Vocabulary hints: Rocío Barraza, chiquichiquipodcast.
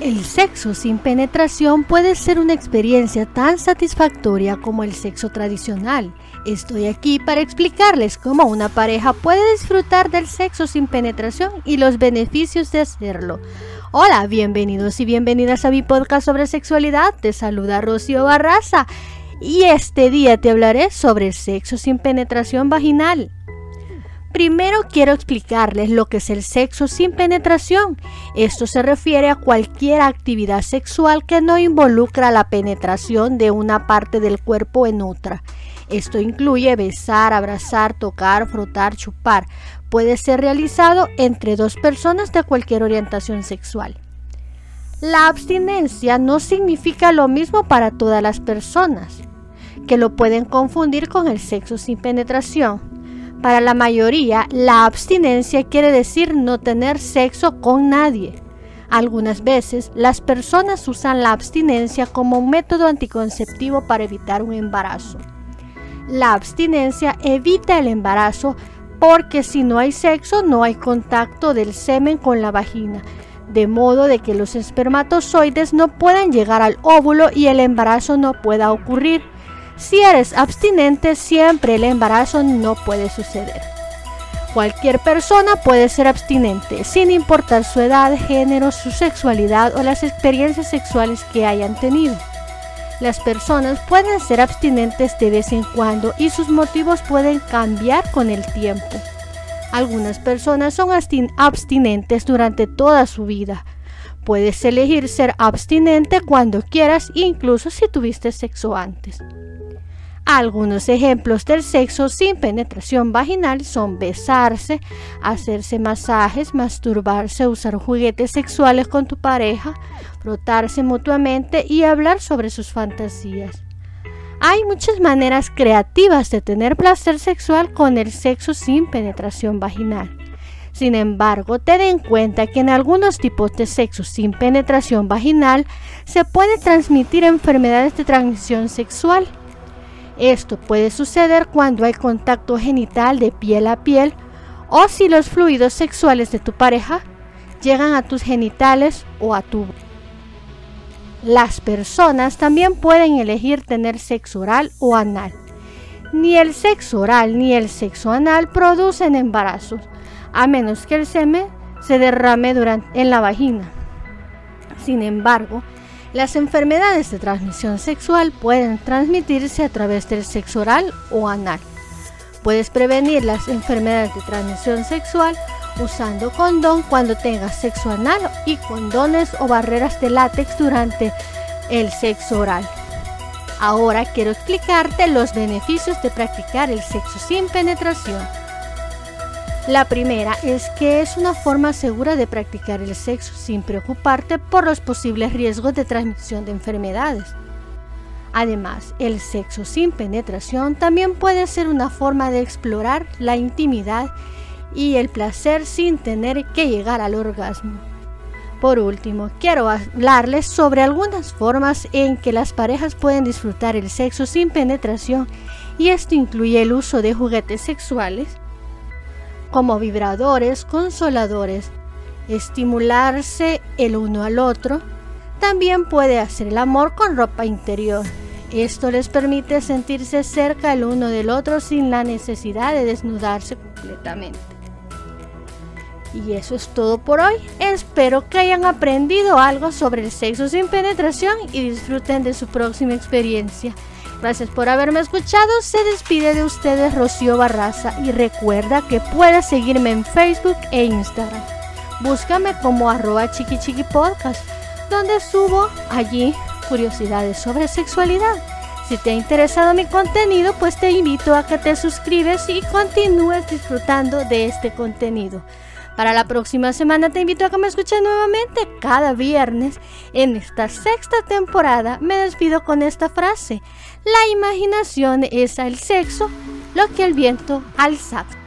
El sexo sin penetración puede ser una experiencia tan satisfactoria como el sexo tradicional. Estoy aquí para explicarles cómo una pareja puede disfrutar del sexo sin penetración y los beneficios de hacerlo. Hola, bienvenidos y bienvenidas a mi podcast sobre sexualidad. Te saluda Rocío Barraza y este día te hablaré sobre el sexo sin penetración vaginal. Primero quiero explicarles lo que es el sexo sin penetración. Esto se refiere a cualquier actividad sexual que no involucra la penetración de una parte del cuerpo en otra. Esto incluye besar, abrazar, tocar, frotar, chupar. Puede ser realizado entre dos personas de cualquier orientación sexual. La abstinencia no significa lo mismo para todas las personas, que lo pueden confundir con el sexo sin penetración. Para la mayoría, la abstinencia quiere decir no tener sexo con nadie. Algunas veces, las personas usan la abstinencia como un método anticonceptivo para evitar un embarazo. La abstinencia evita el embarazo porque si no hay sexo, no hay contacto del semen con la vagina, de modo de que los espermatozoides no puedan llegar al óvulo y el embarazo no pueda ocurrir. Si eres abstinente, siempre el embarazo no puede suceder. Cualquier persona puede ser abstinente, sin importar su edad, género, su sexualidad o las experiencias sexuales que hayan tenido. Las personas pueden ser abstinentes de vez en cuando y sus motivos pueden cambiar con el tiempo. Algunas personas son abstinentes durante toda su vida. Puedes elegir ser abstinente cuando quieras, incluso si tuviste sexo antes. Algunos ejemplos del sexo sin penetración vaginal son besarse, hacerse masajes, masturbarse, usar juguetes sexuales con tu pareja, frotarse mutuamente y hablar sobre sus fantasías. Hay muchas maneras creativas de tener placer sexual con el sexo sin penetración vaginal. Sin embargo, ten en cuenta que en algunos tipos de sexo sin penetración vaginal se puede transmitir enfermedades de transmisión sexual. Esto puede suceder cuando hay contacto genital de piel a piel o si los fluidos sexuales de tu pareja llegan a tus genitales o a tu boca. Las personas también pueden elegir tener sexo oral o anal. Ni el sexo oral ni el sexo anal producen embarazos, a menos que el semen se derrame en la vagina. Sin embargo, las enfermedades de transmisión sexual pueden transmitirse a través del sexo oral o anal. Puedes prevenir las enfermedades de transmisión sexual usando condón cuando tengas sexo anal y condones o barreras de látex durante el sexo oral. Ahora quiero explicarte los beneficios de practicar el sexo sin penetración. La primera es que es una forma segura de practicar el sexo sin preocuparte por los posibles riesgos de transmisión de enfermedades. Además, el sexo sin penetración también puede ser una forma de explorar la intimidad y el placer sin tener que llegar al orgasmo. Por último, quiero hablarles sobre algunas formas en que las parejas pueden disfrutar el sexo sin penetración y esto incluye el uso de juguetes sexuales, como vibradores, consoladores, estimularse el uno al otro. También puede hacer el amor con ropa interior. Esto les permite sentirse cerca el uno del otro sin la necesidad de desnudarse completamente. Y eso es todo por hoy. Espero que hayan aprendido algo sobre el sexo sin penetración y disfruten de su próxima experiencia. Gracias por haberme escuchado, se despide de ustedes Rocío Barraza y recuerda que puedes seguirme en Facebook e Instagram. Búscame como @chiquichiquipodcast, donde subo allí curiosidades sobre sexualidad. Si te ha interesado mi contenido, pues te invito a que te suscribas y continúes disfrutando de este contenido. Para la próxima semana te invito a que me escuches nuevamente cada viernes. En esta sexta temporada me despido con esta frase: la imaginación es al sexo lo que el viento al saco.